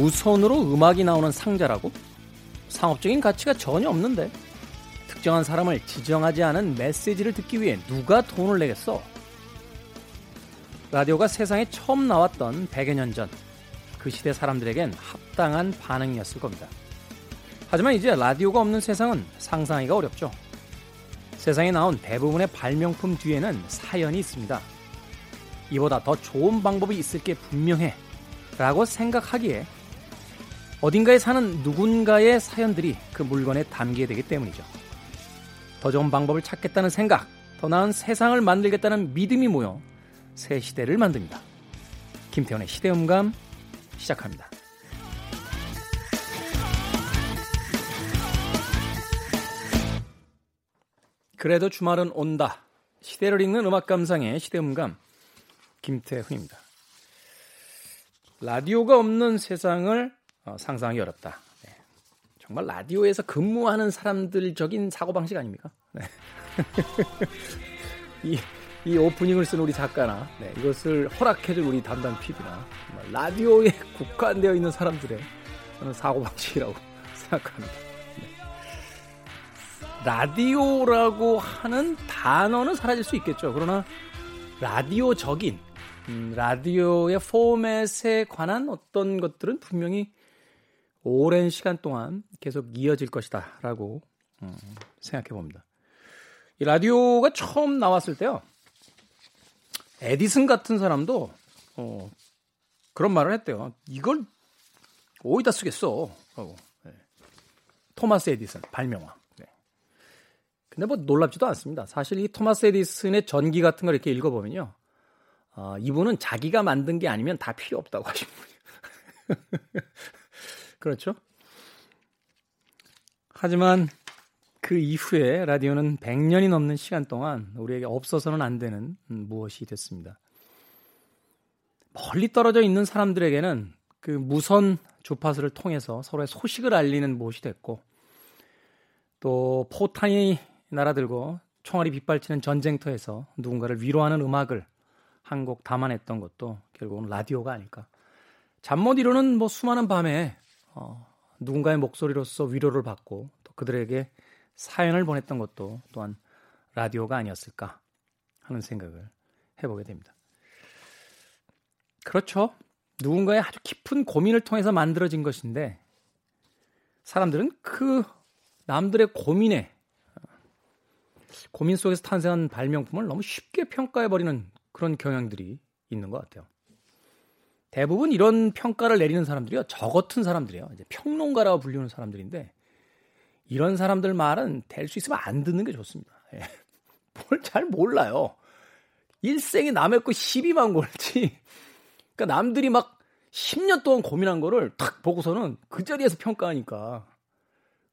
무선으로 음악이 나오는 상자라고? 상업적인 가치가 전혀 없는데. 특정한 사람을 지정하지 않은 메시지를 듣기 위해 누가 돈을 내겠어? 라디오가 세상에 처음 나왔던 100여 년 전, 그 시대 사람들에겐 합당한 반응이었을 겁니다. 하지만 이제 라디오가 없는 세상은 상상하기가 어렵죠. 세상에 나온 대부분의 발명품 뒤에는 사연이 있습니다. 이보다 더 좋은 방법이 있을 게 분명해 라고 생각하기에 어딘가에 사는 누군가의 사연들이 그 물건에 담기게 되기 때문이죠. 더 좋은 방법을 찾겠다는 생각, 더 나은 세상을 만들겠다는 믿음이 모여 새 시대를 만듭니다. 김태훈의 시대음감 시작합니다. 그래도 주말은 온다. 시대를 읽는 음악 감상의 시대음감 김태훈입니다. 라디오가 없는 세상을 상상하기 어렵다. 네. 정말 라디오에서 근무하는 사람들적인 사고방식 아닙니까? 네. 이 오프닝을 쓴 우리 작가나 이것을 허락해줄 우리 담당 PD나 라디오에 국한되어 있는 사람들의 저는 사고방식이라고 생각합니다. 네. 라디오라고 하는 단어는 사라질 수 있겠죠. 그러나 라디오적인 라디오의 포맷에 관한 어떤 것들은 분명히 오랜 시간 동안 계속 이어질 것이다 라고 생각해 봅니다. 이 라디오가 처음 나왔을 때요, 에디슨 같은 사람도 그런 말을 했대요. 이걸 어디다 쓰겠어 라고. 네. 토마스 에디슨 발명왕. 네. 근데 뭐 놀랍지도 않습니다. 사실 이 토마스 에디슨의 전기 같은 걸 이렇게 읽어보면요, 이분은 자기가 만든 게 아니면 다 필요 없다고 하신 분이에요. 그렇죠? 하지만 그 이후에 라디오는 100년이 넘는 시간 동안 우리에게 없어서는 안 되는 무엇이 됐습니다. 멀리 떨어져 있는 사람들에게는 그 무선 주파수를 통해서 서로의 소식을 알리는 무엇이 됐고, 또 포탄이 날아들고 총알이 빗발치는 전쟁터에서 누군가를 위로하는 음악을 한 곡 담아냈던 것도 결국은 라디오가 아닐까. 잠 못 이루는 뭐 수많은 밤에 누군가의 목소리로서 위로를 받고 또 그들에게 사연을 보냈던 것도 또한 라디오가 아니었을까 하는 생각을 해보게 됩니다. 그렇죠. 누군가의 아주 깊은 고민을 통해서 만들어진 것인데, 사람들은 그 남들의 고민 속에서 탄생한 발명품을 너무 쉽게 평가해버리는 그런 경향들이 있는 것 같아요. 대부분 이런 평가를 내리는 사람들이요, 저 같은 사람들이에요. 이제 평론가라고 불리는 사람들인데, 이런 사람들 말은 될 수 있으면 안 듣는 게 좋습니다. 예. 뭘 잘 몰라요. 일생이 남의 거 시비만 걸지. 그러니까 남들이 막 10년 동안 고민한 거를 탁 보고서는 그 자리에서 평가하니까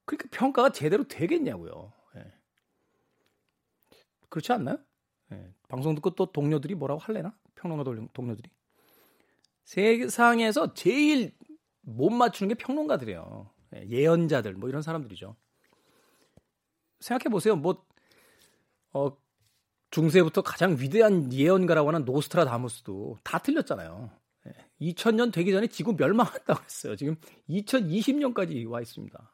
그렇게 평가가 제대로 되겠냐고요. 예. 그렇지 않나요? 예. 방송 듣고 또 동료들이 뭐라고 할래나? 평론가 동료들이. 세상에서 제일 못 맞추는 게 평론가들이에요. 예언자들, 뭐 이런 사람들이죠. 생각해 보세요. 뭐, 중세부터 가장 위대한 예언가라고 하는 노스트라다무스도 다 틀렸잖아요. 2000년 되기 전에 지구 멸망한다고 했어요. 지금 2020년까지 와 있습니다.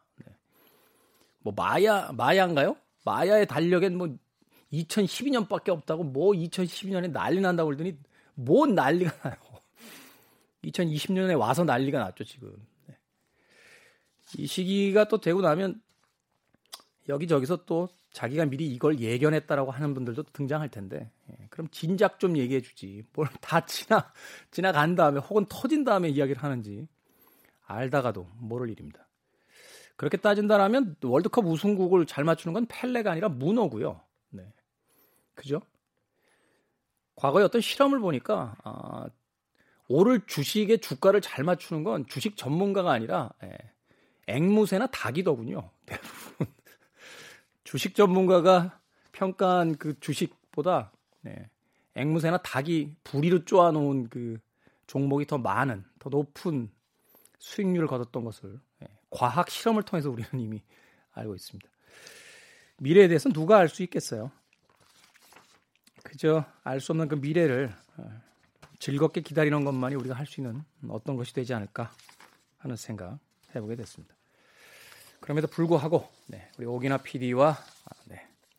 뭐, 마야인가요? 마야의 달력엔 뭐 2012년밖에 없다고 뭐 2012년에 난리 난다고 그러더니 뭐 난리가 나요. 2020년에 와서 난리가 났죠, 지금. 네. 이 시기가 또 되고 나면 여기저기서 또 자기가 미리 이걸 예견했다라고 하는 분들도 등장할 텐데, 예, 그럼 진작 좀 얘기해 주지. 뭘 다 지나간 다음에 혹은 터진 다음에 이야기를 하는지 알다가도 모를 일입니다. 그렇게 따진다라면 월드컵 우승국을 잘 맞추는 건 펠레가 아니라 문어고요. 네. 그죠? 과거에 어떤 실험을 보니까 오를 주식의 주가를 잘 맞추는 건 주식 전문가가 아니라 앵무새나 닭이더군요. 대부분 주식 전문가가 평가한 그 주식보다 앵무새나 닭이 부리로 쪼아놓은 그 종목이 더 많은, 더 높은 수익률을 거뒀던 것을 과학 실험을 통해서 우리는 이미 알고 있습니다. 미래에 대해서는 누가 알 수 있겠어요? 그저 알 수 없는 그 미래를 즐겁게 기다리는 것만이 우리가 할 수 있는 어떤 것이 되지 않을까 하는 생각 해보게 됐습니다. 그럼에도 불구하고 우리 오기나 PD와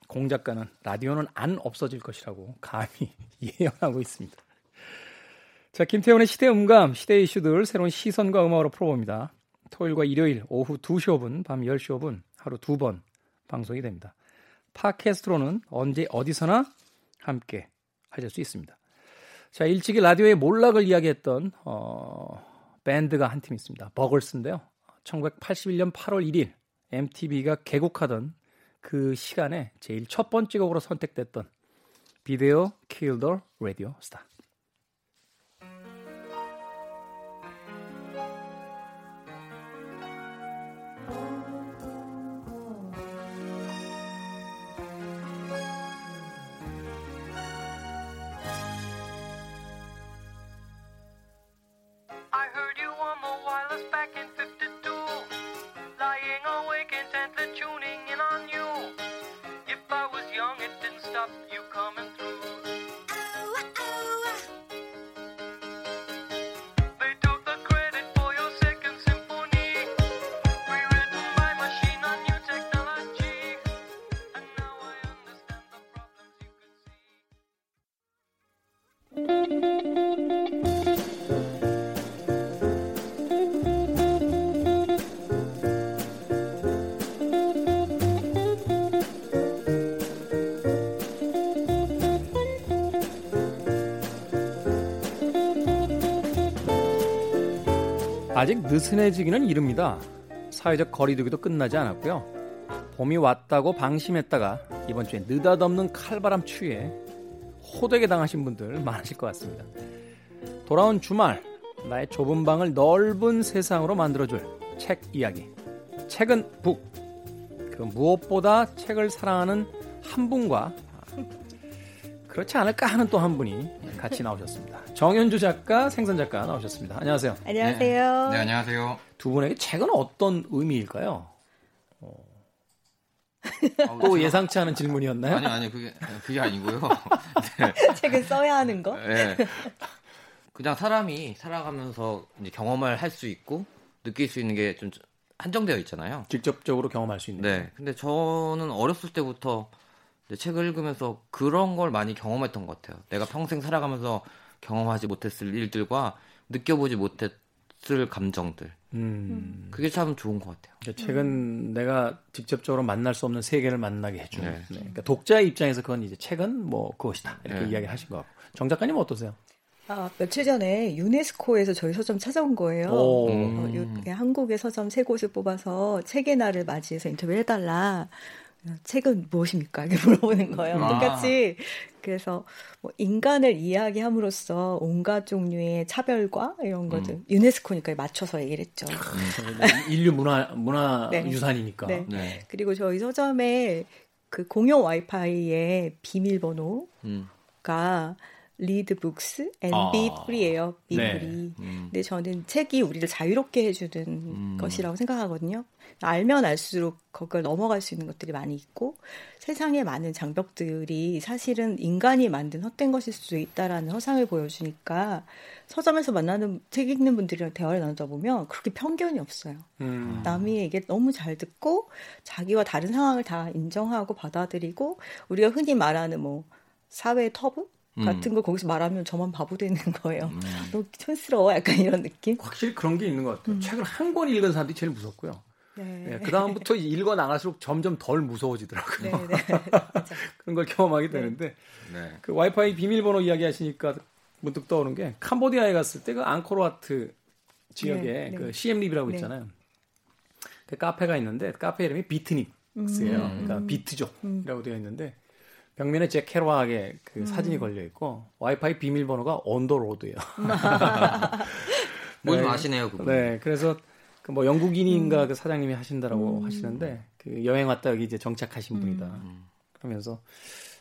공작가는 라디오는 안 없어질 것이라고 감히 예언하고 있습니다. 자, 김태훈의 시대 음감, 시대 이슈들 새로운 시선과 음악으로 풀어봅니다. 토요일과 일요일 오후 2시 5분, 밤 10시 5분 하루 2번 방송이 됩니다. 팟캐스트로는 언제 어디서나 함께 하실 수 있습니다. 자, 일찍이 라디오에 몰락을 이야기했던 밴드가 한 팀 있습니다. 버걸스인데요. 1981년 8월 1일 MTV가 개국하던 그 시간에 제일 첫 번째 곡으로 선택됐던 비디오 킬더 라디오 스타. 아직 느슨해지기는 이릅니다. 사회적 거리두기도 끝나지 않았고요. 봄이 왔다고 방심했다가 이번 주에 느닷없는 칼바람 추위에 호되게 당하신 분들 많으실 것 같습니다. 돌아온 주말, 나의 좁은 방을 넓은 세상으로 만들어줄 책 이야기. 책은 북. 그 무엇보다 책을 사랑하는 한 분과 그렇지 않을까 하는 또 한 분이 같이 나오셨습니다. 정현주 작가, 생선 작가 나오셨습니다. 안녕하세요. 안녕하세요. 네, 안녕하세요. 두 분에게 책은 어떤 의미일까요? 또 예상치 않은 질문이었나요? 아니 그게 아니고요. 네. 책은 써야 하는 거? 네. 그냥 사람이 살아가면서 이제 경험을 할 수 있고 느낄 수 있는 게 좀 한정되어 있잖아요. 직접적으로 경험할 수 있는. 네. 근데 저는 어렸을 때부터 책을 읽으면서 그런 걸 많이 경험했던 것 같아요. 내가 평생 살아가면서 경험하지 못했을 일들과 느껴보지 못했을 감정들. 그게 참 좋은 것 같아요. 그러니까 책은 내가 직접적으로 만날 수 없는 세계를 만나게 해주는. 네. 네. 그러니까 독자의 입장에서 그건 이제 책은 뭐 그것이다 이렇게 네. 이야기를 하신 것 같고. 정 작가님은 어떠세요? 아, 며칠 전에 유네스코에서 저희 서점 찾아온 거예요. 한국의 서점 3곳을 뽑아서 책의 날을 맞이해서 인터뷰를 해달라. 책은 무엇입니까? 이렇게 물어보는 거예요. 똑같이. 그래서 뭐 인간을 이야기함으로써 온갖 종류의 차별과 이런 것들. 유네스코니까 맞춰서 얘기를 했죠. 인류 문화 네. 유산이니까. 네. 네. 그리고 저희 서점에 그 공용 와이파이의 비밀번호가 리드북스, 엔비 프리예요. 비브리. 네. 근데 저는 책이 우리를 자유롭게 해주는 것이라고 생각하거든요. 알면 알수록 그걸 넘어갈 수 있는 것들이 많이 있고 세상의 많은 장벽들이 사실은 인간이 만든 헛된 것일 수도 있다라는 허상을 보여주니까 서점에서 만나는 책 읽는 분들이랑 대화를 나누다 보면 그렇게 편견이 없어요. 남이 얘기 너무 잘 듣고 자기와 다른 상황을 다 인정하고 받아들이고 우리가 흔히 말하는 뭐 사회의 터부? 같은 걸 거기서 말하면 저만 바보 되는 거예요. 너무 촌스러워 약간 이런 느낌. 확실히 그런 게 있는 것 같아요. 책을 한 권 읽은 사람들이 제일 무섭고요. 네. 네, 그다음부터 읽어 나갈수록 점점 덜 무서워지더라고요. 네, 네. 그런 걸 경험하게 되는데 네. 그 와이파이 비밀번호 이야기 하시니까 문득 떠오른 게 캄보디아에 갔을 때 그 앙코르와트 지역에 네, 네. 그 CM립이라고 네. 있잖아요. 그 카페가 있는데 카페 이름이 비트닉스예요. 그러니까 비트족이라고 되어 있는데 벽면에 제 캐로하게 그 사진이 걸려 있고 와이파이 비밀번호가 언더로드예요. 뭔 네, 아시네요, 그분. 네, 그래서 그 뭐 영국인인가 그 사장님이 하신다라고 하시는데 그 여행 왔다 여기 이제 정착하신 분이다. 그러면서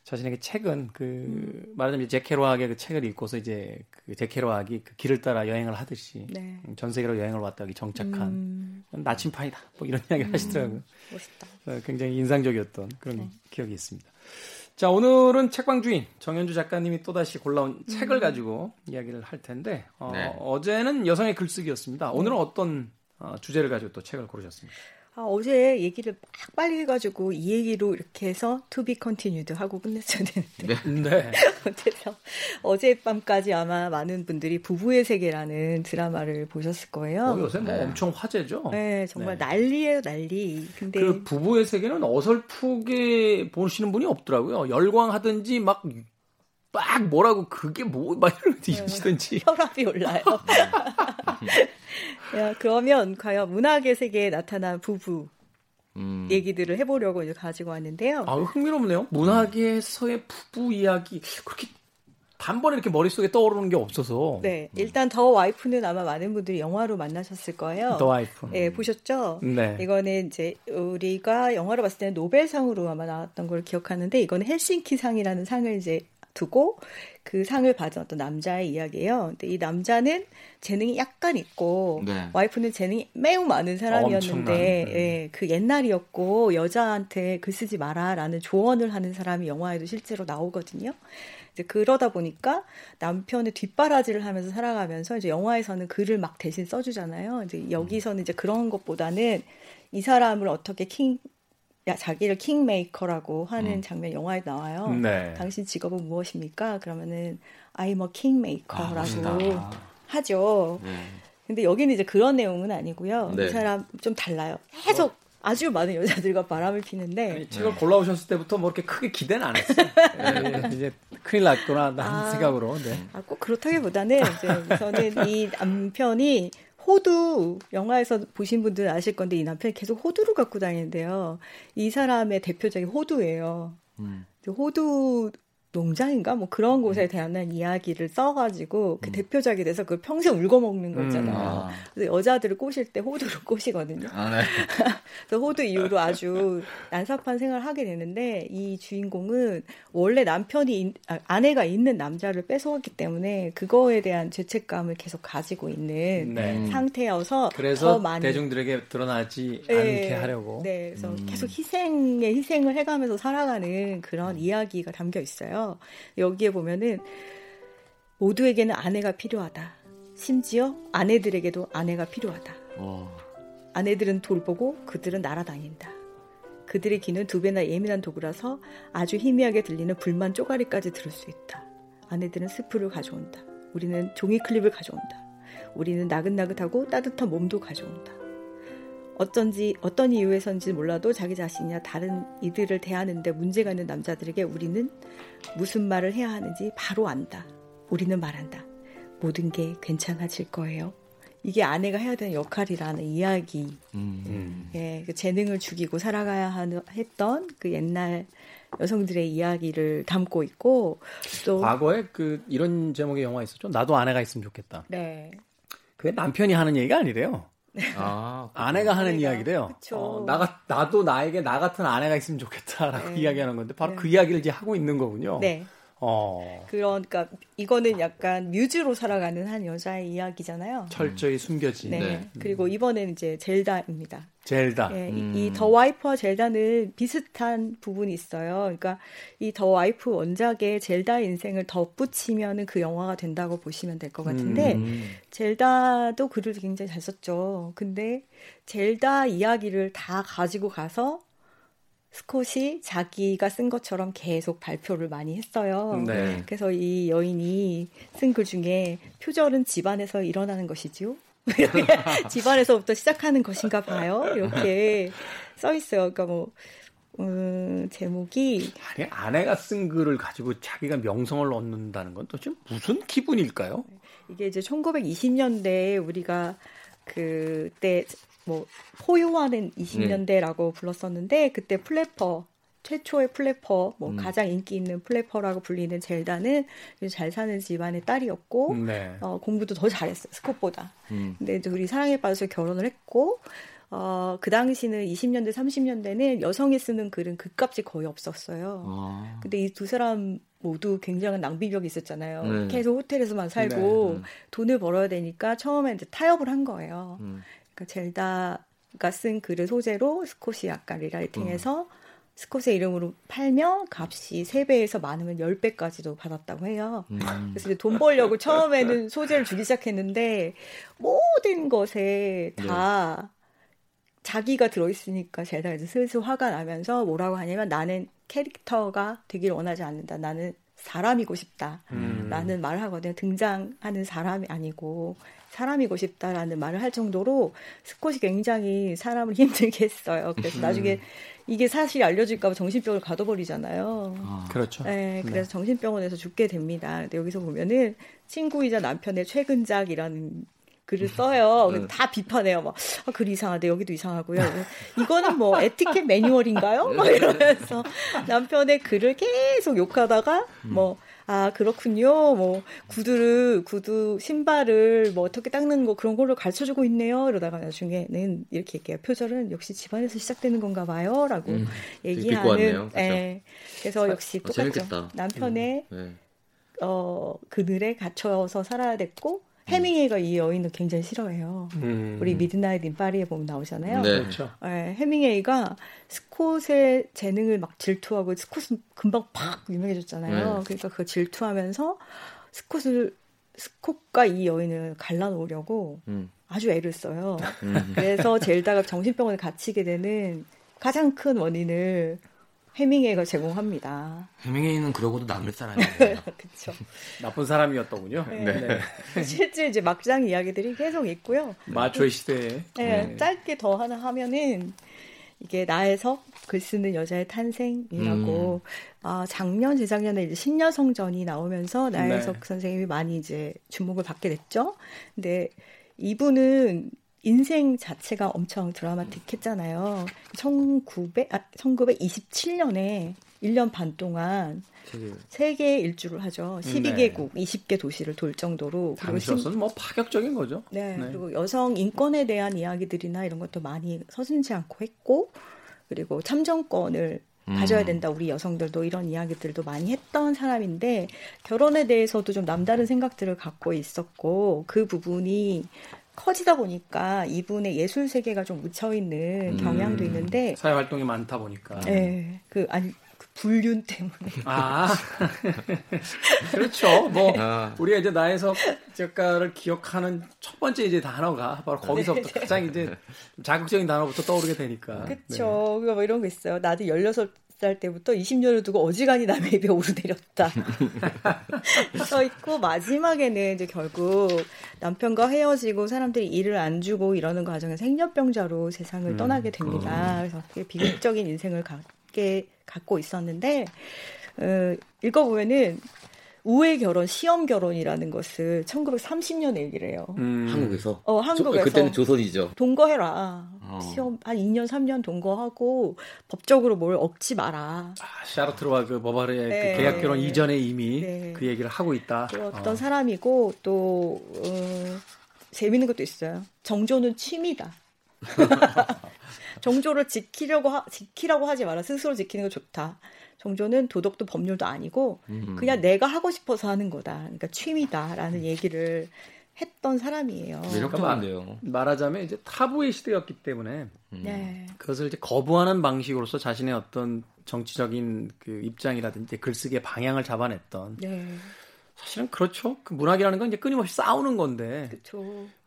자신에게 책은 그 말하자면 제 캐로하게 그 책을 읽고서 이제 그 제 캐로하기 그 길을 따라 여행을 하듯이 네. 전 세계로 여행을 왔다 여기 정착한 나침판이다. 뭐 이런 이야기를 하시더라고요. 멋있다. 굉장히 인상적이었던 그런 네. 기억이 있습니다. 자, 오늘은 책방 주인 정현주 작가님이 또다시 골라온 책을 가지고 이야기를 할 텐데 네. 어제는 여성의 글쓰기였습니다. 오늘은 어떤 주제를 가지고 또 책을 고르셨습니다. 어제 얘기를 막 빨리 해가지고 이 얘기로 이렇게 해서 to be continued 하고 끝냈어야 되는데 네. 어젯밤까지 아마 많은 분들이 부부의 세계라는 드라마를 보셨을 거예요. 요새 뭐 네. 엄청 화제죠. 네, 정말 네. 난리예요, 난리. 근데 그 부부의 세계는 어설프게 보시는 분이 없더라고요. 열광하든지 막 뭐라고 그게 뭐 막 이러시든지 혈압이 올라요. 야, 그러면 과연 문학의 세계에 나타난 부부 얘기들을 해보려고 이제 가지고 왔는데요. 아, 흥미롭네요. 문학에서의 부부 이야기 그렇게 단번에 이렇게 머릿속에 떠오르는 게 없어서. 네, 일단 더 와이프는 아마 많은 분들이 영화로 만나셨을 거예요. 더 와이프. 네, 보셨죠? 네. 이거는 이제 우리가 영화로 봤을 때는 노벨상으로 아마 나왔던 걸 기억하는데 이건 헬싱키 상이라는 상을 이제 두고 그 상을 받은 어떤 남자의 이야기예요. 근데 이 남자는 재능이 약간 있고 네. 와이프는 재능이 매우 많은 사람이었는데 예, 그 옛날이었고 여자한테 글 쓰지 마라라는 조언을 하는 사람이 영화에도 실제로 나오거든요. 이제 그러다 보니까 남편의 뒷바라지를 하면서 살아가면서 이제 영화에서는 글을 막 대신 써주잖아요. 이제 여기서는 이제 그런 것보다는 이 사람을 어떻게 자기를 킹메이커라고 하는 장면 영화에 나와요. 네. 당신 직업은 무엇입니까? 그러면은 I'm a kingmaker라고 하죠. 근데 여기는 이제 그런 내용은 아니고요. 네. 이 사람 좀 달라요. 계속 아주 많은 여자들과 바람을 피는데 아니, 책을 골라오셨을 때부터 뭐 이렇게 크게 기대는 안 했어요. 이제 큰일 났구나 하는 생각으로. 네. 아, 꼭 그렇다기보다는 이제 저는 이 남편이 호두, 영화에서 보신 분들은 아실 건데 이 남편이 계속 호두를 갖고 다니는데요. 이 사람의 대표적인 호두예요. 호두 농장인가? 뭐 그런 곳에 대한 이야기를 써가지고 그 대표작이 돼서 그걸 평생 울고 먹는 거잖아요. 그래서 여자들을 꼬실 때 호두를 꼬시거든요. 아, 네. 그래서 호두 이후로 아주 난삽한 생활을 하게 되는데 이 주인공은 원래 아내가 있는 남자를 뺏어왔기 때문에 그거에 대한 죄책감을 계속 가지고 있는 네. 상태여서 그래서 더 많이 대중들에게 드러나지 네. 않게 하려고 네. 그래서 계속 희생을 해가면서 살아가는 그런 이야기가 담겨 있어요. 여기에 보면은 모두에게는 아내가 필요하다. 심지어 아내들에게도 아내가 필요하다. 아내들은 돌보고 그들은 날아다닌다. 그들의 귀는 두 배나 예민한 도구라서 아주 희미하게 들리는 불만 쪼가리까지 들을 수 있다. 아내들은 스프를 가져온다. 우리는 종이클립을 가져온다. 우리는 나긋나긋하고 따뜻한 몸도 가져온다. 어쩐지 어떤 이유에선지 몰라도 자기 자신이나 다른 이들을 대하는데 문제가 있는 남자들에게 우리는 무슨 말을 해야 하는지 바로 안다. 우리는 말한다. 모든 게 괜찮아질 거예요. 이게 아내가 해야 되는 역할이라는 이야기. 예, 그 재능을 죽이고 살아가야 했던 그 옛날 여성들의 이야기를 담고 있고 또 과거에 그 이런 제목의 영화 있었죠. 나도 아내가 있으면 좋겠다. 네. 그게 남편이 하는 얘기가 아니래요. 아, 아내가 하는 이야기래요. 나도 나에게 나 같은 아내가 있으면 좋겠다라고 네. 이야기하는 건데 바로 네. 그 이야기를 이제 하고 있는 거군요. 네. 그러니까 이거는 약간 뮤즈로 살아가는 한 여자의 이야기잖아요. 철저히 숨겨진. 네. 네. 그리고 이번에는 이제 젤다입니다. 젤다. 네, 이 더 와이프와 젤다는 비슷한 부분이 있어요. 그러니까 이 더 와이프 원작에 젤다의 인생을 덧붙이면은 그 영화가 된다고 보시면 될 것 같은데 젤다도 글을 굉장히 잘 썼죠. 근데 젤다 이야기를 다 가지고 가서 스콧이 자기가 쓴 것처럼 계속 발표를 많이 했어요. 네. 그래서 이 여인이 쓴 글 중에 표절은 집안에서 일어나는 것이지요. 집안에서부터 시작하는 것인가 봐요. 이렇게 써 있어요. 그러니까 뭐 제목이 아니, 아내가 쓴 글을 가지고 자기가 명성을 얻는다는 건 도대체 무슨 기분일까요? 이게 이제 1920년대에 우리가 그때 뭐 포효하는 20년대라고 불렀었는데 그때 플래퍼 최초의 플래퍼 뭐 가장 인기 있는 플래퍼라고 불리는 젤다는 잘 사는 집안의 딸이었고 네. 공부도 더 잘했어요. 스콧보다. 근데 둘이 사랑에 빠져서 결혼을 했고 그 당시는 20년대 30년대는 여성이 쓰는 글은 그값이 거의 없었어요. 근데 이 두 사람 모두 굉장한 낭비벽이 있었잖아요. 계속 호텔에서만 살고 네. 돈을 벌어야 되니까 처음에 이제 타협을 한 거예요. 그러니까 젤다가 쓴 글을 소재로 스콧이 약간 리라이팅해서 스콧의 이름으로 팔면 값이 3배에서 많으면 10배까지도 받았다고 해요. 그래서 이제 돈 벌려고 처음에는 소재를 주기 시작했는데 모든 것에 다 자기가 들어있으니까 제가 이제 슬슬 화가 나면서 뭐라고 하냐면 나는 캐릭터가 되길 원하지 않는다. 나는 사람이고 싶다라는 말을 하거든요. 등장하는 사람이 아니고 사람이고 싶다라는 말을 할 정도로 스콧이 굉장히 사람을 힘들게 했어요. 그래서 나중에 이게 사실이 알려질까 봐 정신병을 가둬버리잖아요. 아, 그렇죠. 네, 그래서 정신병원에서 죽게 됩니다. 근데 여기서 보면은 친구이자 남편의 최근작이라는 글을 써요. 다 비판해요. 막, 아, 글 이상하대. 여기도 이상하고요. 이거는 뭐 에티켓 매뉴얼인가요? 막 이러면서 남편의 글을 계속 욕하다가 뭐 아, 그렇군요. 뭐 신발을 뭐 어떻게 닦는 거 그런 걸로 가르쳐 주고 있네요. 이러다가 나중에는 이렇게 얘기해요. 표절은 역시 집안에서 시작되는 건가 봐요라고 얘기하는. 예. 그래서 역시 똑같죠. 남편의 그늘에 갇혀서 살아야 됐고 해밍웨이가 이 여인을 굉장히 싫어해요. 우리 미드나잇 인 파리에 보면 나오잖아요. 네. 그렇죠. 네, 해밍웨이가 스콧의 재능을 막 질투하고 스콧은 금방 팍 유명해졌잖아요. 네. 그러니까 그 질투하면서 스콧과 이 여인을 갈라놓으려고 아주 애를 써요. 그래서 젤다가 정신병원에 갇히게 되는 가장 큰 원인을 해밍웨이가 제공합니다. 해밍웨이는 그러고도 남을 사람이에요. 그렇죠. 나쁜 사람이었더군요. 네. 네. 네. 실제 이제 막장 이야기들이 계속 있고요. 마초의 시대에. 네. 네. 짧게 더 하나 하면은 이게 나혜석 글 쓰는 여자의 탄생이라고 아, 작년 재작년에 이제 신여성전이 나오면서 나혜석 선생님이 많이 이제 주목을 받게 됐죠. 근데 이분은 인생 자체가 엄청 드라마틱했잖아요. 1927년에 1년 반 동안 세계 일주를 하죠. 12개국, 20개 도시를 돌 정도로. 당시로서는 뭐 파격적인 거죠. 네, 네. 그리고 여성 인권에 대한 이야기들이나 이런 것도 많이 서슴지 않고 했고, 그리고 참정권을 가져야 된다. 우리 여성들도 이런 이야기들도 많이 했던 사람인데 결혼에 대해서도 좀 남다른 생각들을 갖고 있었고 그 부분이 커지다 보니까 이분의 예술 세계가 좀 묻혀있는 경향도 있는데 사회 활동이 많다 보니까 네, 그 불륜 때문에 아 그렇죠 뭐 아. 우리가 이제 나혜석 작가를 기억하는 첫 번째 이제 단어가 바로 거기서부터 네네. 가장 이제 자극적인 단어부터 떠오르게 되니까 그렇죠 네. 뭐 이런 거 있어요 나도 16살 때부터 20년을 두고 어지간히 남의 입에 오르내렸다. 써 있고 마지막에는 이제 결국 남편과 헤어지고 사람들이 일을 안 주고 이러는 과정에서 행렬병자로 세상을 떠나게 됩니다. 그래서 비극적인 인생을 갖고 있었는데 읽어보면은 우회 결혼, 시험 결혼이라는 것을 1930년에 얘기를 해요. 한국에서? 한국에서. 그때는 조선이죠. 동거해라. 시험, 한 2년, 3년 동거하고 법적으로 뭘 얻지 마라. 아, 샤르트르와 그 버바르의 네. 그 계약 결혼 이전에 이미 네. 그 얘기를 하고 있다. 어떤 사람이고 또 재밌는 것도 있어요. 정조는 취미다. 정조를 지키라고 하지 마라. 스스로 지키는 거 좋다. 정조는 도덕도 법률도 아니고 그냥 내가 하고 싶어서 하는 거다. 그러니까 취미다라는 얘기를 했던 사람이에요. 매력적인데요. 말하자면 이제 타부의 시대였기 때문에 그것을 이제 거부하는 방식으로서 자신의 어떤 정치적인 그 입장이라든지 글쓰기의 방향을 잡아냈던. 네. 사실은 그렇죠. 그 문학이라는 건 이제 끊임없이 싸우는 건데. 그렇죠.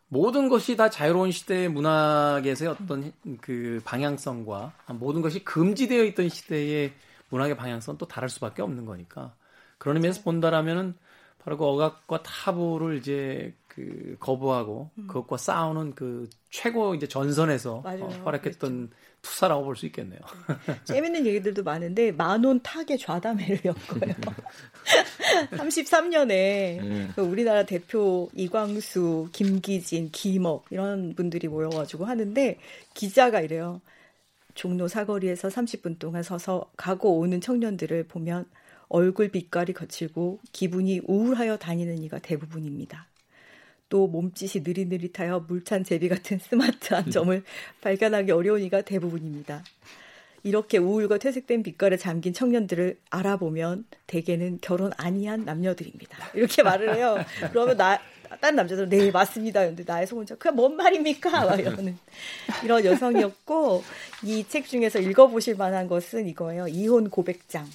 모든 것이 다 자유로운 시대의 문학에서의 어떤 그 방향성과 모든 것이 금지되어 있던 시대의 문학의 방향성은 또 다를 수밖에 없는 거니까 그런 의미에서 본다라면은 바로 그 억압과 타부를 이제 그 거부하고 그것과 싸우는 그 최고 이제 전선에서 활약했던 투사라고 볼 수 있겠네요. 재밌는 얘기들도 많은데 만원 타계 좌담회를 였고요. 33년에 그 우리나라 대표 이광수, 김기진, 김억 이런 분들이 모여가지고 하는데 기자가 이래요. 종로 사거리에서 30분 동안 서서 가고 오는 청년들을 보면 얼굴 빛깔이 거칠고 기분이 우울하여 다니는 이가 대부분입니다. 또 몸짓이 느릿느릿하여 물찬 제비 같은 스마트한 점을 발견하기 어려운 이가 대부분입니다. 이렇게 우울과 퇴색된 빛깔에 잠긴 청년들을 알아보면 대개는 결혼 아니한 남녀들입니다. 이렇게 말을 해요. 그러면 딴 남자들은 네 맞습니다. 근데 나혜석 혼자 그게 뭔 말입니까? 막 이런 여성이었고 이 책 중에서 읽어보실 만한 것은 이거예요. 이혼 고백장.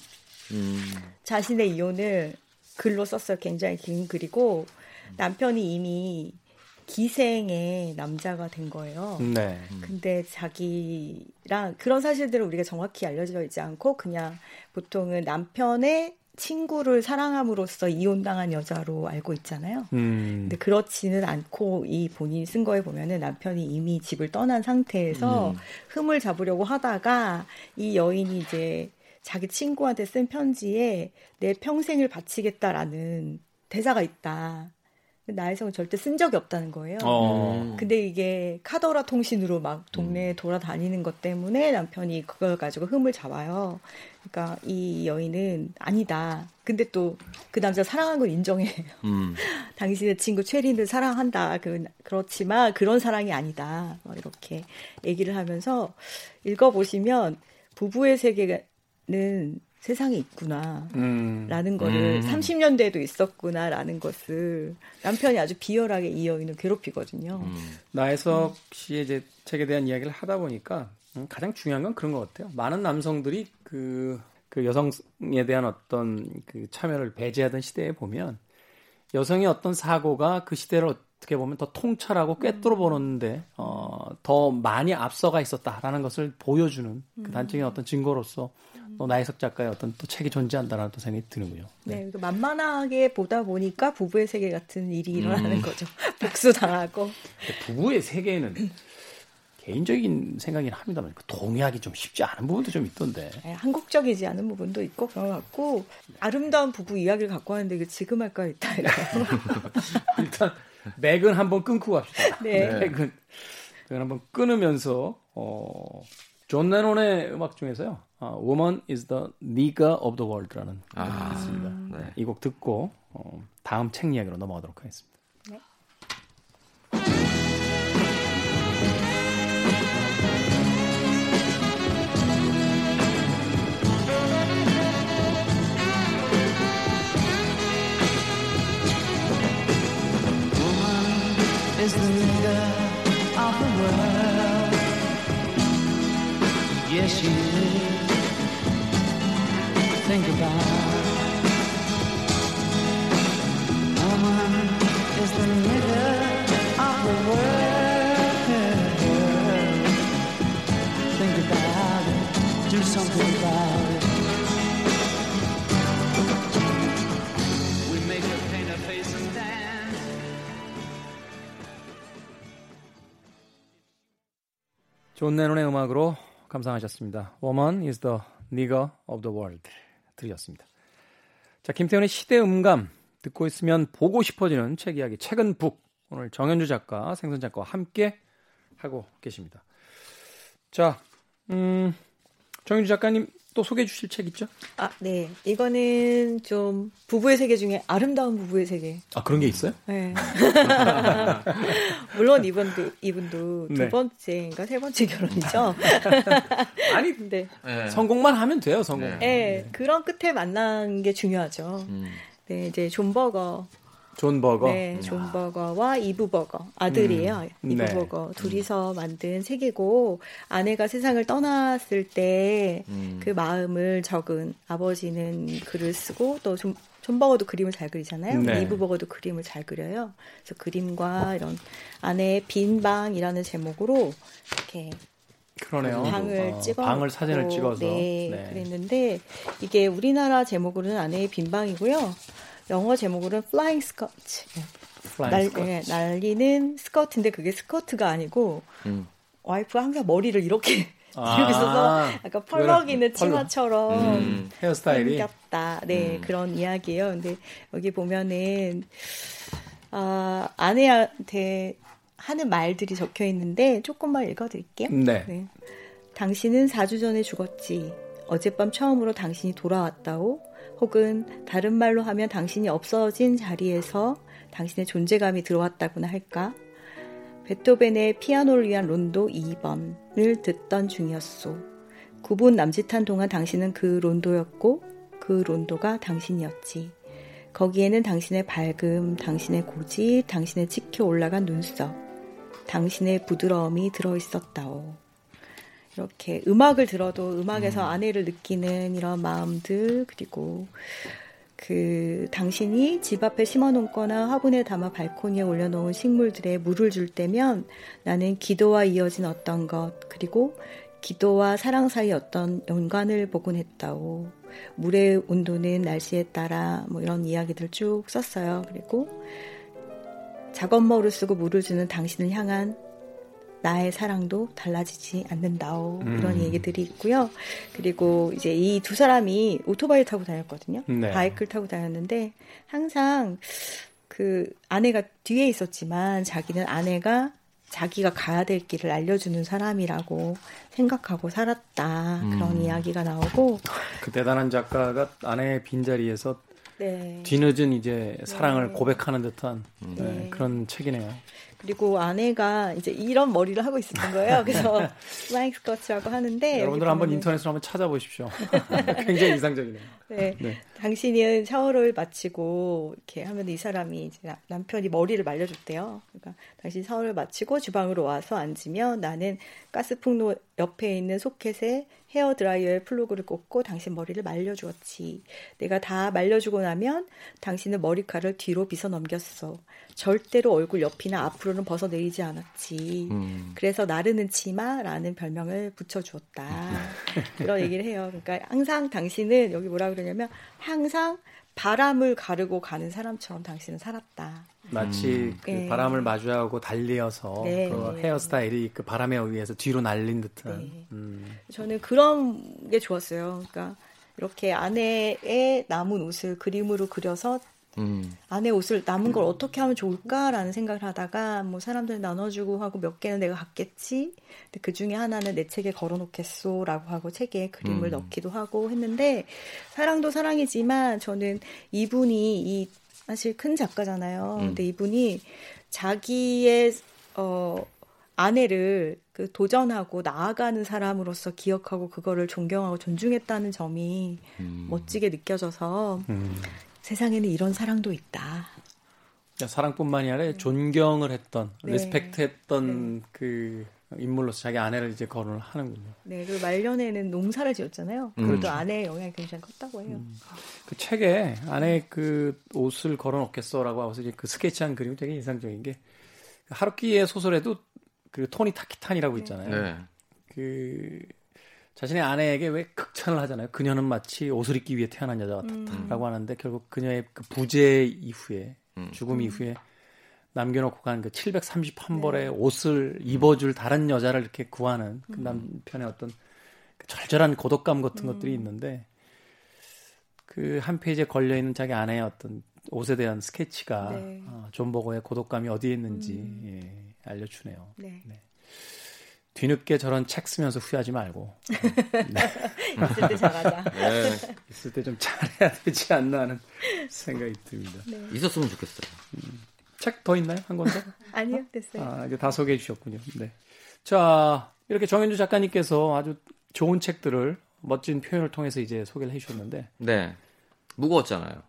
자신의 이혼을 글로 썼어요. 굉장히 긴 글이고 남편이 이미 기생의 남자가 된 거예요. 네. 근데 자기랑 그런 사실들을 우리가 정확히 알려져 있지 않고 그냥 보통은 남편의 친구를 사랑함으로써 이혼당한 여자로 알고 있잖아요. 근데 그렇지는 않고 이 본인이 쓴 거에 보면은 남편이 이미 집을 떠난 상태에서 흠을 잡으려고 하다가 이 여인이 이제 자기 친구한테 쓴 편지에 내 평생을 바치겠다라는 대사가 있다. 나혜석은 절대 쓴 적이 없다는 거예요. 근데 이게 카더라 통신으로 막 동네에 돌아다니는 것 때문에 남편이 그걸 가지고 흠을 잡아요. 그러니까 이 여인은 아니다. 근데 또 그 남자 사랑한 건 인정해요. 당신의 친구 최린을 사랑한다. 그렇지만 그런 사랑이 아니다. 이렇게 얘기를 하면서 읽어보시면 부부의 세계는 세상이 있구나 라는 거를 30년대에도 있었구나 라는 것을 남편이 아주 비열하게 이 여인을 괴롭히거든요. 나혜석 씨의 이제 책에 대한 이야기를 하다 보니까 가장 중요한 건 그런 것 같아요. 많은 남성들이 그 여성에 대한 어떤 그 참여를 배제하던 시대에 보면 여성의 어떤 사고가 그 시대를 어떻게 보면 더 통찰하고 꿰뚫어 보는데 더 많이 앞서가 있었다라는 것을 보여주는 그 단적인 어떤 증거로서 또 나혜석 작가의 어떤 또 책이 존재한다라는 또 생각이 드는군요. 네, 네 만만하게 보다 보니까 부부의 세계 같은 일이 일어나는 거죠. 복수당하고. 부부의 세계는 개인적인 생각이긴 합니다만 동의하기 좀 쉽지 않은 부분도 좀 있던데. 네, 한국적이지 않은 부분도 있고 그런 것 같고 아름다운 부부 이야기를 갖고 왔는데 이게 지금 할까 있다. 일단 맥은 한번 끊고 갑시다. 네. 맥은 한번 끊으면서 존 레논의 음악 중에서요. Woman is the Nigger of the World라는 곡이 있습니다. 네. 이 곡 듣고 다음 책 이야기로 넘어가도록 하겠습니다. 네. Woman is the Nigger of the World. Yes, she is. Think about woman is the nigger of the world. Think about it, do something about it. We make her paint her face and dance. 존 레논의 음악으로 감상하셨습니다. Woman is the nigger of the world. 드렸습니다. 자, 김태훈의 시대 음감 듣고 있으면 보고 싶어지는 책 이야기 책은 북 오늘 정현주 작가 생선 작가와 함께 하고 계십니다. 자, 정현주 작가님 또 소개해 주실 책 있죠? 아, 네. 이거는 좀 부부의 세계 중에 아름다운 부부의 세계. 아, 그런 게 있어요? 네. 물론 이분도 네. 두 번째인가 세 번째 결혼이죠. 아니, 근데 네. 성공만 하면 돼요, 성공. 네. 네. 그런 끝에 만난 게 중요하죠. 네, 이제 존 버거. 네, 존 버거와 이브 버거 아들이에요. 이브 버거 둘이서 만든 세계고 아내가 세상을 떠났을 때 그 마음을 적은 아버지는 글을 쓰고 또 존 버거도 그림을 잘 그리잖아요. 네. 이브 버거도 그림을 잘 그려요. 그래서 그림과 이런 아내의 빈 방이라는 제목으로 이렇게. 그러네요. 방을 사진을 찍어서 네. 그랬는데 이게 우리나라 제목으로는 아내의 빈방이고요. 영어 제목으로는 Flying Skirt. 날리는 스커트인데 그게 스커트가 아니고 와이프가 항상 머리를 이렇게 들고 있어서 약간 펄럭이는 치마처럼 헤어스타일이 생겼다. 네, 그런 이야기예요. 근데 여기 보면은 아내한테 하는 말들이 적혀 있는데 조금만 읽어드릴게요. 네. 당신은 4주 전에 죽었지. 어젯밤 처음으로 당신이 돌아왔다오. 혹은 다른 말로 하면 당신이 없어진 자리에서 당신의 존재감이 들어왔다구나 할까. 베토벤의 피아노를 위한 론도 2번을 듣던 중이었소. 9분 남짓한 동안 당신은 그 론도였고 그 론도가 당신이었지. 거기에는 당신의 밝음, 당신의 고집, 당신의 치켜 올라간 눈썹, 당신의 부드러움이 들어있었다오. 이렇게 음악을 들어도 음악에서 아내를 느끼는 이런 마음들, 그리고 그 당신이 집 앞에 심어놓거나 화분에 담아 발코니에 올려놓은 식물들에 물을 줄 때면 나는 기도와 이어진 어떤 것, 그리고 기도와 사랑 사이 어떤 연관을 보곤 했다오. 물의 온도는 날씨에 따라 뭐 이런 이야기들 쭉 썼어요. 그리고 작업머를 쓰고 물을 주는 당신을 향한 나의 사랑도 달라지지 않는다오. 이런 얘기들이 있고요. 그리고 이제 이 두 사람이 오토바이를 타고 다녔거든요. 네. 바이크를 타고 다녔는데 항상 그 아내가 뒤에 있었지만 자기는 아내가 자기가 가야 될 길을 알려주는 사람이라고 생각하고 살았다. 그런 이야기가 나오고. 그 대단한 작가가 아내의 빈자리에서 네. 뒤늦은 이제 사랑을 네. 고백하는 듯한 네. 네, 그런 책이네요. 그리고 아내가 이제 이런 머리를 하고 있었던 거예요. 그래서 플라잉 스커트라고 하는데 여러분들 한번 인터넷으로 한번 찾아보십시오. 굉장히 이상적이네요. 네. 네. 당신은 샤워를 마치고 이렇게 하면 이 사람이 이제 남편이 머리를 말려줬대요. 그러니까 당신 샤워를 마치고 주방으로 와서 앉으면 나는 가스폭로 옆에 있는 소켓에 헤어드라이어에 플러그를 꽂고 당신 머리를 말려주었지. 내가 다 말려주고 나면 당신은 머리카락을 뒤로 빗어 넘겼어. 절대로 얼굴 옆이나 앞으로는 벗어내리지 않았지. 그래서 나르는 치마라는 별명을 붙여주었다. 이런 얘기를 해요. 그러니까 항상 당신은 여기 뭐라 그러냐면 항상 바람을 가르고 가는 사람처럼 당신은 살았다. 마치 그 네. 바람을 마주하고 달리어서 네. 그 헤어스타일이 그 바람에 의해서 뒤로 날린 듯한. 네. 저는 그런 게 좋았어요. 그러니까 이렇게 아내의 남은 옷을 그림으로 그려서 아내 옷을 남은 걸 어떻게 하면 좋을까라는 생각을 하다가 뭐 사람들 나눠주고 하고 몇 개는 내가 갖겠지. 근데 그 중에 하나는 내 책에 걸어놓겠소라고 하고 책에 그림을 넣기도 하고 했는데 사랑도 사랑이지만 저는 이분이 이 사실 큰 작가잖아요. 근데 이분이 자기의 아내를 그 도전하고 나아가는 사람으로서 기억하고 그거를 존경하고 존중했다는 점이 멋지게 느껴져서 세상에는 이런 사랑도 있다. 사랑뿐만이 아니라 존경을 했던, 네. 리스펙트했던 네. 그 인물로서 자기 아내를 이제 거론을 하는군요. 네, 그 말년에는 농사를 지었잖아요. 그것도 아내의 영향이 굉장히 컸다고 해요. 그 책에 아내의 그 옷을 걸어놓겠어라고 하고서 이제 그 스케치한 그림이 되게 인상적인 게 하루키의 소설에도 그 토니 타키탄이라고 있잖아요. 네. 그 자신의 아내에게 왜 극찬을 하잖아요. 그녀는 마치 옷을 입기 위해 태어난 여자 같았다라고 하는데 결국 그녀의 그 부재 이후에 죽음 이후에 남겨놓고 간 그 731벌의 네. 옷을 입어줄 다른 여자를 이렇게 구하는 그 남편의 어떤 절절한 고독감 같은 것들이 있는데 그 한 페이지에 걸려있는 자기 아내의 어떤 옷에 대한 스케치가 네. 존 버거의 고독감이 어디에 있는지 예, 알려주네요. 네. 네. 뒤늦게 저런 책 쓰면서 후회하지 말고 네. 있을 때 잘하자. 네. 있을 때 좀 잘해야 되지 않나 하는 생각이 듭니다. 네. 있었으면 좋겠어요. 책 더 있나요? 한 권 더? 아니요, 됐어요. 아, 이제 다 소개해 주셨군요. 네. 자, 이렇게 정현주 작가님께서 아주 좋은 책들을 멋진 표현을 통해서 이제 소개를 해 주셨는데 네. 무거웠잖아요.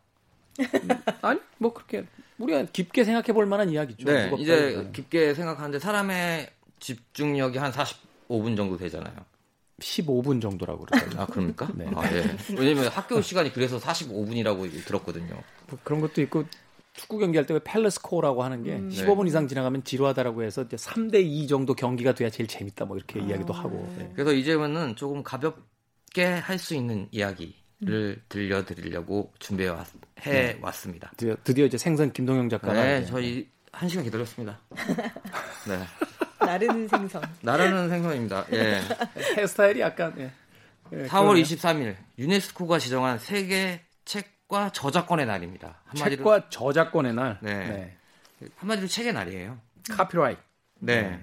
아니, 뭐 그렇게 우리가 깊게 생각해 볼 만한 이야기죠. 네, 이제 이거는. 깊게 생각하는데 사람의 집중력이 한 45분 정도 되잖아요. 15분 정도라고 그러더라고요. 아, 그럽니까? 네. 아, 네. 왜냐면 학교 시간이 그래서 45분이라고 들었거든요. 뭐 그런 것도 있고 축구 경기할 때 펠레스코어라고 하는 게 15분 이상 지나가면 지루하다라고 해서 이제 3-2 정도 경기가 돼야 제일 재밌다 뭐 이렇게 이야기도 하고. 네. 그래서 이제는 조금 가볍게 할 수 있는 이야기를 들려드리려고 준비해 왔습니다. 드디어 이제 생선 김동영 작가가 네, 저희 1시간 기다렸습니다. 네. 나르는 생선. 나르는 생선입니다. 예. 헤어스타일이 약간. 예. 예, 4월 23일 유네스코가 지정한 세계 책과 저작권의 날입니다. 한마디로, 책과 저작권의 날. 네. 네. 한마디로 책의 날이에요. 카피라이트. 네.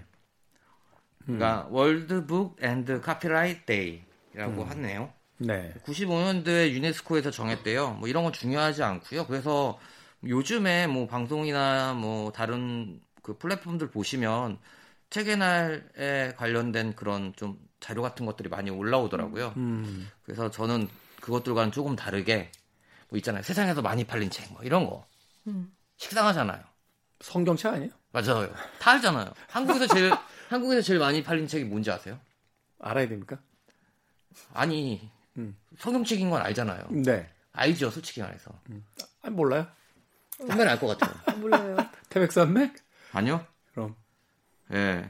그러니까 월드북 앤드 카피라이트 데이라고 하네요. 네. 95년도에 유네스코에서 정했대요. 뭐 이런 건 중요하지 않고요. 그래서 요즘에 뭐 방송이나 뭐 다른 그 플랫폼들 보시면 책의 날에 관련된 그런 좀 자료 같은 것들이 많이 올라오더라고요. 그래서 저는 그것들과는 조금 다르게 뭐 있잖아요. 세상에서 많이 팔린 책 뭐 이런 거. 식상하잖아요. 성경책 아니에요? 맞아요. 다 알잖아요. 한국에서 제일 많이 팔린 책이 뭔지 아세요? 알아야 됩니까? 아니, 성경책인 건 알잖아요. 네. 알죠, 솔직히 말해서. 아니, 몰라요. 선배는 알 것 같아요. 몰라요. 태백산맥? 아니요. 그럼. 예.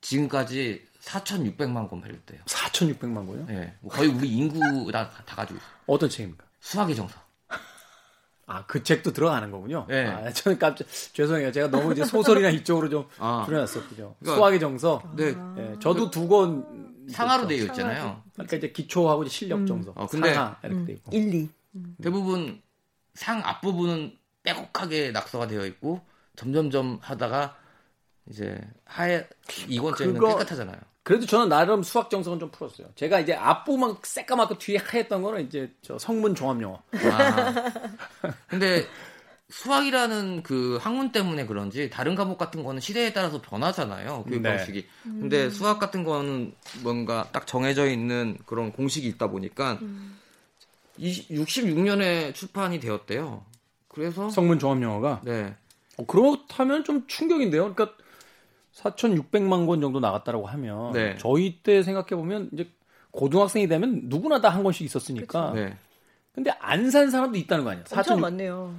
지금까지 4,600만 권 팔렸대요. 4,600만 권요? 예. 거의 우리 인구 다 가지고 있어요. 어떤 책입니까? 수학의 정석. 아, 그 책도 들어가는 거군요. 네. 아, 저는 깜짝 죄송해요. 제가 너무 이제 소설이나 이쪽으로 좀 줄여놨었군요. 그러니까, 수학의 정석. 네. 네. 저도 두 권 상하로 되어 있잖아요. 그러니까 이제 기초하고 이제 실력 정석. 근데 상하 이렇게 돼 있고. 1, 2. 대부분 상 앞부분은 빼곡하게 낙서가 되어 있고 점점점 하다가 이제 하에 2권째는 깨끗하잖아요. 그래도 저는 나름 수학 정석은 좀 풀었어요. 제가 이제 앞부분만 새까맣고 뒤에 하였던 거는 이제 저 성문 종합영어. 아. 근데 수학이라는 그 학문 때문에 그런지 다른 과목 같은 거는 시대에 따라서 변하잖아요. 교육 방식이. 네. 근데 수학 같은 거는 뭔가 딱 정해져 있는 그런 공식이 있다 보니까 66년에 출판이 되었대요. 그래서 성문 종합영어가. 네. 그렇다면 좀 충격인데요. 그러니까 4,600만 권 정도 나갔다라고 하면 네. 저희 때 생각해 보면 이제 고등학생이 되면 누구나 다 한 권씩 있었으니까. 네. 근데 안 산 사람도 있다는 거 아니야? 엄청 많네요.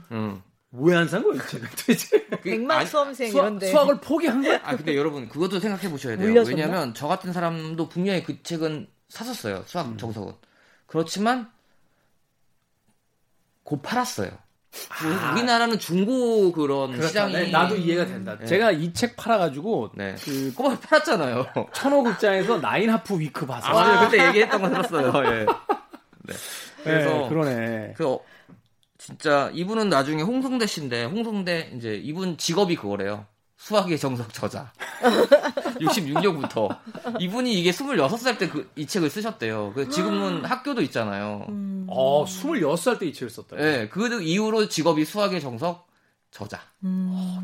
왜 안 산 거예요? 도대체 100만 수험생 이런데 수학을 포기한 거야? 아 근데 여러분 그것도 생각해 보셔야 돼요. 왜냐하면 저 같은 사람도 분명히 그 책은 샀었어요. 수학 정석은. 그렇지만 곧 팔았어요. 아, 우리나라는 중고 그런 그렇다. 시장이 네, 나도 이해가 된다. 네. 제가 이 책 팔아가지고 네. 그 꼬박 팔았잖아요. 천호극장에서 나인하프 위크 봤어요. 아, 그때 얘기했던 거 들었어요. 예. 네. 그래서 네, 그러네. 그래서 진짜 이분은 나중에 홍성대 씨인데 홍성대 이제 이분 직업이 그거래요. 수학의 정석 저자. 66년부터 이분이 이게 26살 때 이 책을 쓰셨대요. 지금은 학교도 있잖아요. 26살 때 이 책을 썼다고요? 네, 그 이후로 직업이 수학의 정석 저자.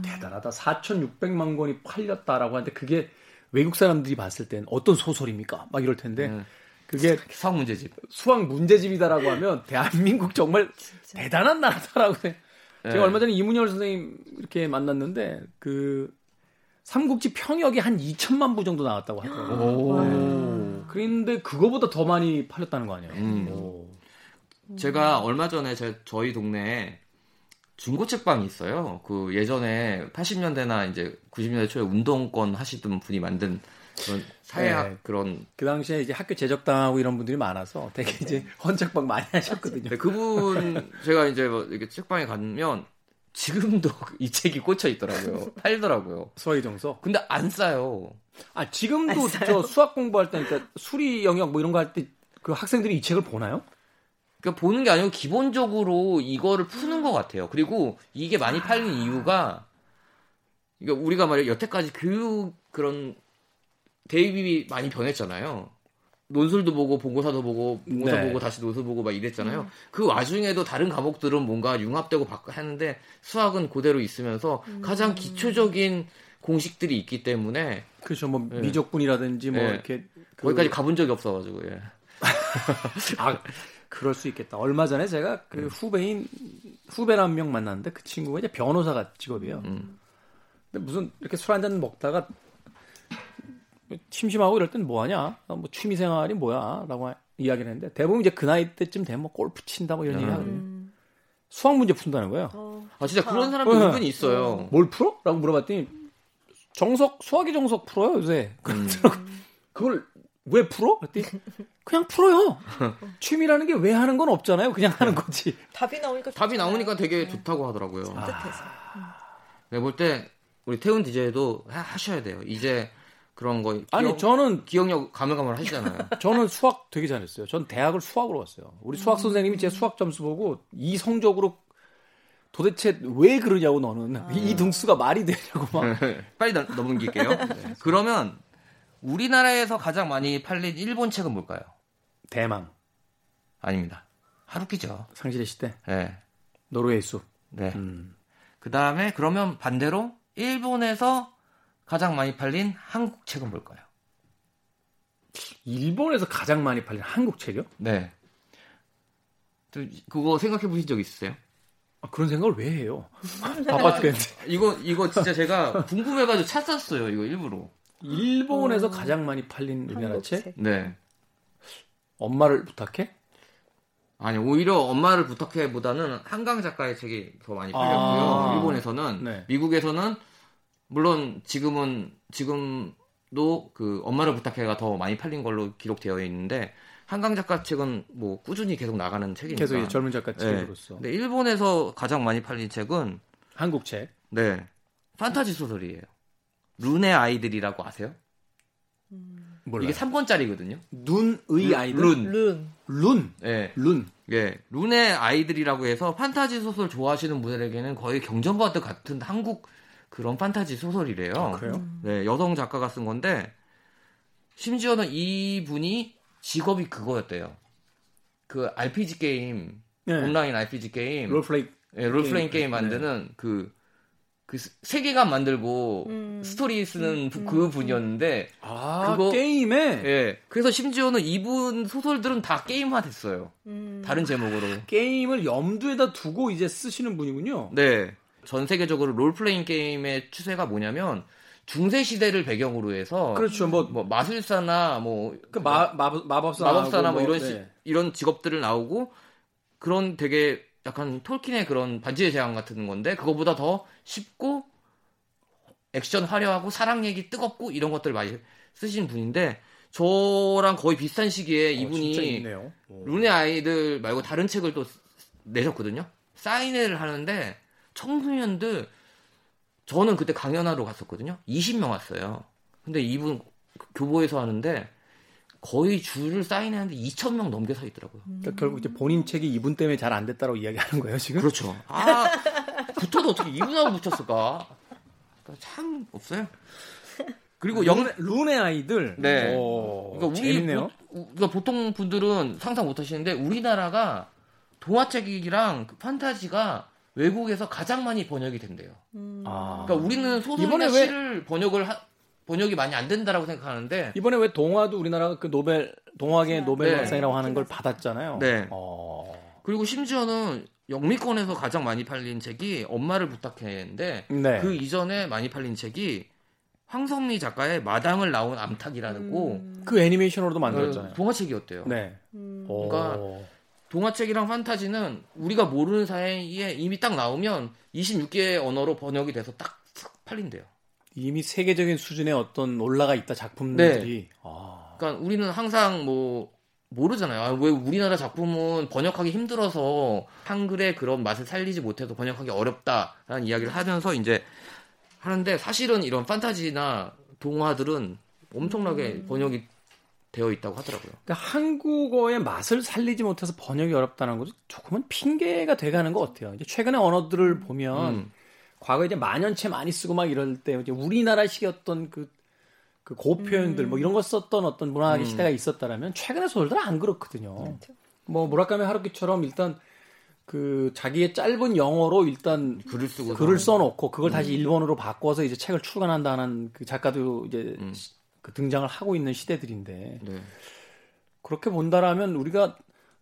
대단하다. 4,600만 권이 팔렸다라고 하는데 그게 외국 사람들이 봤을 땐 어떤 소설입니까? 막 이럴 텐데 그게 수학 문제집. 수학 문제집이다라고 하면 대한민국 정말 대단한 나라다라고 해요. 제가 얼마 전에 이문열 선생님 이렇게 만났는데 그 삼국지 평역이 한 2천만 부 정도 나왔다고 하더라고요. 네. 그런데 그거보다 더 많이 팔렸다는 거 아니에요? 제가 얼마 전에 저희 동네에 중고책방이 있어요. 그 예전에 80년대나 이제 90년대 초에 운동권 하시던 분이 만든 그런 사회학 네. 그런 그 당시에 이제 학교 제적당하고 이런 분들이 많아서 되게 이제 헌책방 많이 하셨거든요. 네, 그분 제가 이제 뭐 이렇게 책방에 가면 지금도 이 책이 꽂혀 있더라고요. 팔더라고요. 수학의 정석. 근데 안 싸요. 아 지금도 저 수학 공부할 때 그러니까 수리 영역 뭐 이런 거 할 때 그 학생들이 이 책을 보나요? 그러니까 보는 게 아니고 기본적으로 이거를 푸는 것 같아요. 그리고 이게 많이 팔린 이유가 그러니까 우리가 말해 여태까지 교육 그런 대입이 많이 변했잖아요. 논술도 보고 본고사도 보고 모의고사 네. 보고 다시 논술 보고 막 이랬잖아요. 그 와중에도 다른 과목들은 뭔가 융합되고 하는데 수학은 그대로 있으면서 가장 기초적인 공식들이 있기 때문에 그렇죠. 뭐 미적분이라든지 뭐 이렇게 거기까지 가본 적이 없어가지고 예. 아 그럴 수 있겠다. 얼마 전에 제가 그 후배를 한 명 만났는데 그 친구가 이제 변호사가 직업이에요. 근데 무슨 이렇게 술 한 잔 먹다가 심심하고 이럴 땐 뭐하냐? 뭐 취미생활이 뭐야? 라고 이야기를 했는데 대부분 이제 그 나이 때쯤 되면 뭐 골프 친다 뭐 이런 얘기 하거든요. 수학 문제 푼다는 거예요. 아 진짜 그런 사람도 은근히 있어요. 뭘 풀어? 라고 물어봤더니 정석 수학의 정석 풀어요 요새. 그걸 왜 풀어? 그랬더니 그냥 풀어요. 취미라는 게 왜 하는 건 없잖아요. 그냥 하는 거지. 답이 나오니까 되게 좋다고 하더라고요. 답답해서. 내가 볼 때 우리 태훈 DJ도 하셔야 돼요. 이제 그런 거 아니 저는 기억력 가물가물 하시잖아요. 저는 수학 되게 잘했어요. 전 대학을 수학으로 갔어요. 우리 수학 선생님이 제 수학 점수 보고 이 성적으로 도대체 왜 그러냐고 너는 이 등수가 말이 되냐고 막 빨리 넘길게요. 네. 그러면 우리나라에서 가장 많이 팔린 일본 책은 뭘까요? 대망 아닙니다. 하루키죠. 상실의 시대. 네. 노르웨이 숲. 네. 그 다음에 그러면 반대로 일본에서 가장 많이 팔린 한국 책은 뭘까요? 일본에서 가장 많이 팔린 한국 책이요? 네. 그거 생각해 보신 적 있으세요? 아, 그런 생각을 왜 해요? 바빠 죽겠는데. 이거 진짜 제가 궁금해가지고 찾았어요. 이거 일부러. 일본에서 가장 많이 팔린 우리나라 책? 네. 엄마를 부탁해? 아니, 오히려 엄마를 부탁해보다는 한강 작가의 책이 더 많이 팔렸고요. 아~ 일본에서는. 네. 미국에서는 물론 지금도 그 엄마를 부탁해가 더 많이 팔린 걸로 기록되어 있는데, 한강 작가 책은 뭐 꾸준히 계속 나가는 책이니까. 계속 젊은 작가 책으로서. 네. 근데 일본에서 가장 많이 팔린 책은 한국 책. 네. 판타지 소설이에요. 룬의 아이들이라고 아세요? 몰라요. 이게 3권짜리거든요. 눈의 아이들. 룬. 예. 룬. 예. 룬의 아이들이라고 해서 판타지 소설 좋아하시는 분들에게는 거의 경전과도 같은 한국 그런 판타지 소설이래요. 아, 그래요? 네, 여성 작가가 쓴 건데, 심지어는 이분이 직업이 그거였대요. 그 RPG 게임, 네. 온라인 RPG 게임, 롤플레잉 게임 만드는. 네. 그 세계관 만들고 스토리 쓰는 그 분이었는데, 아, 그거 게임에. 예. 그래서 심지어는 이분 소설들은 다 게임화 됐어요. 다른 제목으로. 아, 게임을 염두에다 두고 이제 쓰시는 분이군요. 네. 전 세계적으로 롤플레잉 게임의 추세가 뭐냐면 중세 시대를 배경으로 해서. 그렇죠. 뭐 마술사나 뭐 그 마법사나 뭐 이런. 네. 이런 직업들을 나오고, 그런 되게 약간 톨킨의 그런 반지의 제왕 같은 건데, 그거보다 더 쉽고 액션 화려하고 사랑 얘기 뜨겁고 이런 것들을 많이 쓰신 분인데, 저랑 거의 비슷한 시기에 이분이 룬의 아이들 말고 다른 책을 또 내셨거든요. 사인회를 하는데 청소년들, 저는 그때 강연하러 갔었거든요. 20명 왔어요. 근데 이분 교보에서 하는데 거의 줄을 사인했는데 2,000명 넘게 서 있더라고요. 그러니까 결국 이제 본인 책이 이분 때문에 잘 안 됐다라고 이야기하는 거예요, 지금? 그렇죠. 아, 붙어도 어떻게 이분하고 붙였을까? 참 없어요. 그리고 룬의 아이들. 네. 오, 그러니까 재밌네요. 그러니까 보통 분들은 상상 못 하시는데, 우리나라가 동화책이랑 판타지가 외국에서 가장 많이 번역이 된대요. 그러니까 우리는 소설이나 시를 번역이 많이 안 된다라고 생각하는데, 이번에 왜 동화도 우리나라가 그 동화계 노벨상이라고 하는 걸 받았잖아요. 네. 그리고 심지어는 영미권에서 가장 많이 팔린 책이 엄마를 부탁해인데, 네. 그 이전에 많이 팔린 책이 황성미 작가의 마당을 나온 암탉이라는 거. 그 애니메이션으로도 만들었잖아요. 동화책이었대요. 네. 그러니까 동화책이랑 판타지는 우리가 모르는 사이에 이미 딱 나오면 26개의 언어로 번역이 돼서 딱 팔린대요. 이미 세계적인 수준의 어떤 올라가 있다 작품들이. 네. 아. 그러니까 우리는 항상 뭐 모르잖아요. 아, 왜 우리나라 작품은 번역하기 힘들어서 한글의 그런 맛을 살리지 못해서 번역하기 어렵다라는 이야기를 하면서 이제 하는데, 사실은 이런 판타지나 동화들은 엄청나게 번역이 되어 있다고 하더라고요. 그러니까 한국어의 맛을 살리지 못해서 번역이 어렵다는 것도 조금은 핑계가 돼가는 것 같아요. 이제 최근에 언어들을 보면 과거에 이제 만연체 많이 쓰고 막 이럴 때 이제 우리나라식의 어떤 그 고표현들 뭐 이런 거 썼던 어떤 문화의 시대가 있었다라면, 최근의 소설들은 안 그렇거든요. 그렇죠. 뭐 무라카미 하루키처럼 일단 그 자기의 짧은 영어로 일단 글을 써놓고 그걸 다시 일본어로 바꿔서 이제 책을 출간한다는 그 작가도 이제 그 등장을 하고 있는 시대들인데. 네. 그렇게 본다라면 우리가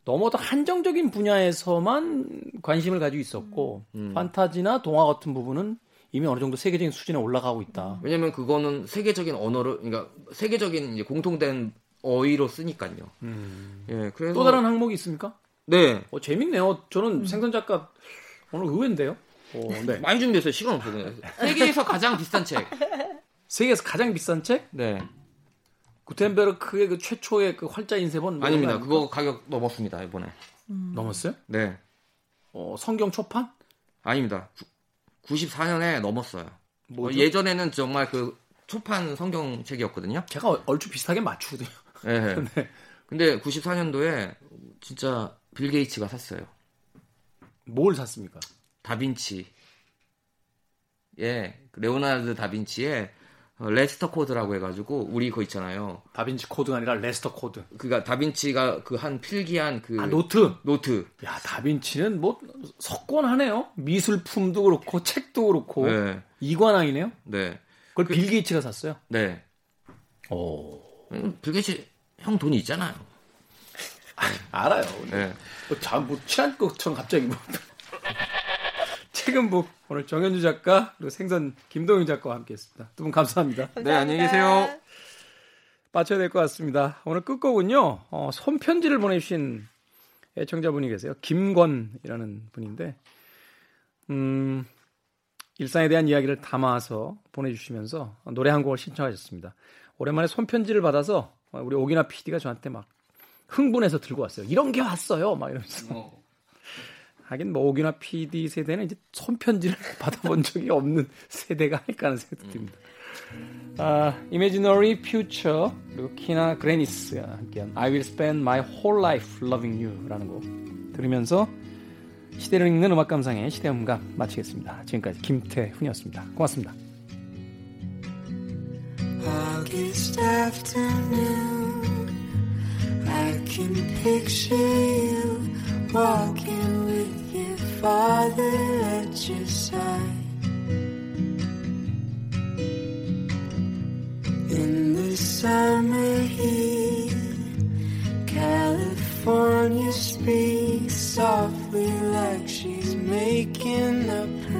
너무 어떤 한정적인 분야에서만 관심을 가지고 있었고, 판타지나 동화 같은 부분은 이미 어느 정도 세계적인 수준에 올라가고 있다. 왜냐면 그거는 세계적인 언어를, 그러니까 세계적인 이제 공통된 어휘로 쓰니까요. 예, 그래서 또 다른 항목이 있습니까? 네. 재밌네요. 저는 생선 작가 오늘 의외인데요. 네. 많이 준비했어요. 시간 없거든요. 세계에서 가장 비싼 책. 세계에서 가장 비싼 책? 네. 구텐베르크의 그 최초의 그 활자 인쇄본. 아닙니다. 그거 가격 넘었습니다, 이번에. 넘었어요? 네. 성경 초판? 아닙니다. 94년에 넘었어요. 예전에는 정말 그 초판 성경 책이었거든요. 제가 얼추 비슷하게 맞추거든요. 네. 네. 근데 94년도에 진짜 빌 게이츠가 샀어요. 뭘 샀습니까? 다빈치. 예. 레오나르도 다빈치의 레스터 코드라고 해가지고, 우리 그거 있잖아요. 다빈치 코드가 아니라 레스터 코드. 그니까 다빈치가 그 한 필기한 그. 아, 노트. 야, 다빈치는 뭐, 석권하네요. 미술품도 그렇고, 책도 그렇고. 네. 이관왕이네요? 네. 그걸 빌 게이츠가 샀어요? 네. 빌 게이츠 형 돈이 있잖아요. 알아요. 네. 뭐 친한 것처럼 갑자기 뭐. 책은 뭐 오늘 정현주 작가 그리고 생선 김동윤 작가와 함께했습니다. 두 분 감사합니다. 감사합니다. 네, 안녕히 계세요. 마쳐야 될 것 같습니다. 오늘 끝곡은요. 손편지를 보내주신 애청자분이 계세요. 김권이라는 분인데 일상에 대한 이야기를 담아서 보내주시면서 노래 한 곡을 신청하셨습니다. 오랜만에 손편지를 받아서 우리 오기나 PD가 저한테 막 흥분해서 들고 왔어요. 이런 게 왔어요. 막 이러면서. 하긴 뭐 오기나 PD 세대는 이제 손편지를 받아본 적이 없는 세대가 아닐까 하는 생각도 듭니다. Imaginary Future 그리고 키나 그레니스와 함께한 I Will Spend My Whole Life Loving You라는 곡 들으면서 시대를 읽는 음악 감상의 시대음감 마치겠습니다. 지금까지 김태훈이었습니다. 고맙습니다. August afternoon I can picture you walking with your father at your side In the summer heat California speaks softly like she's making up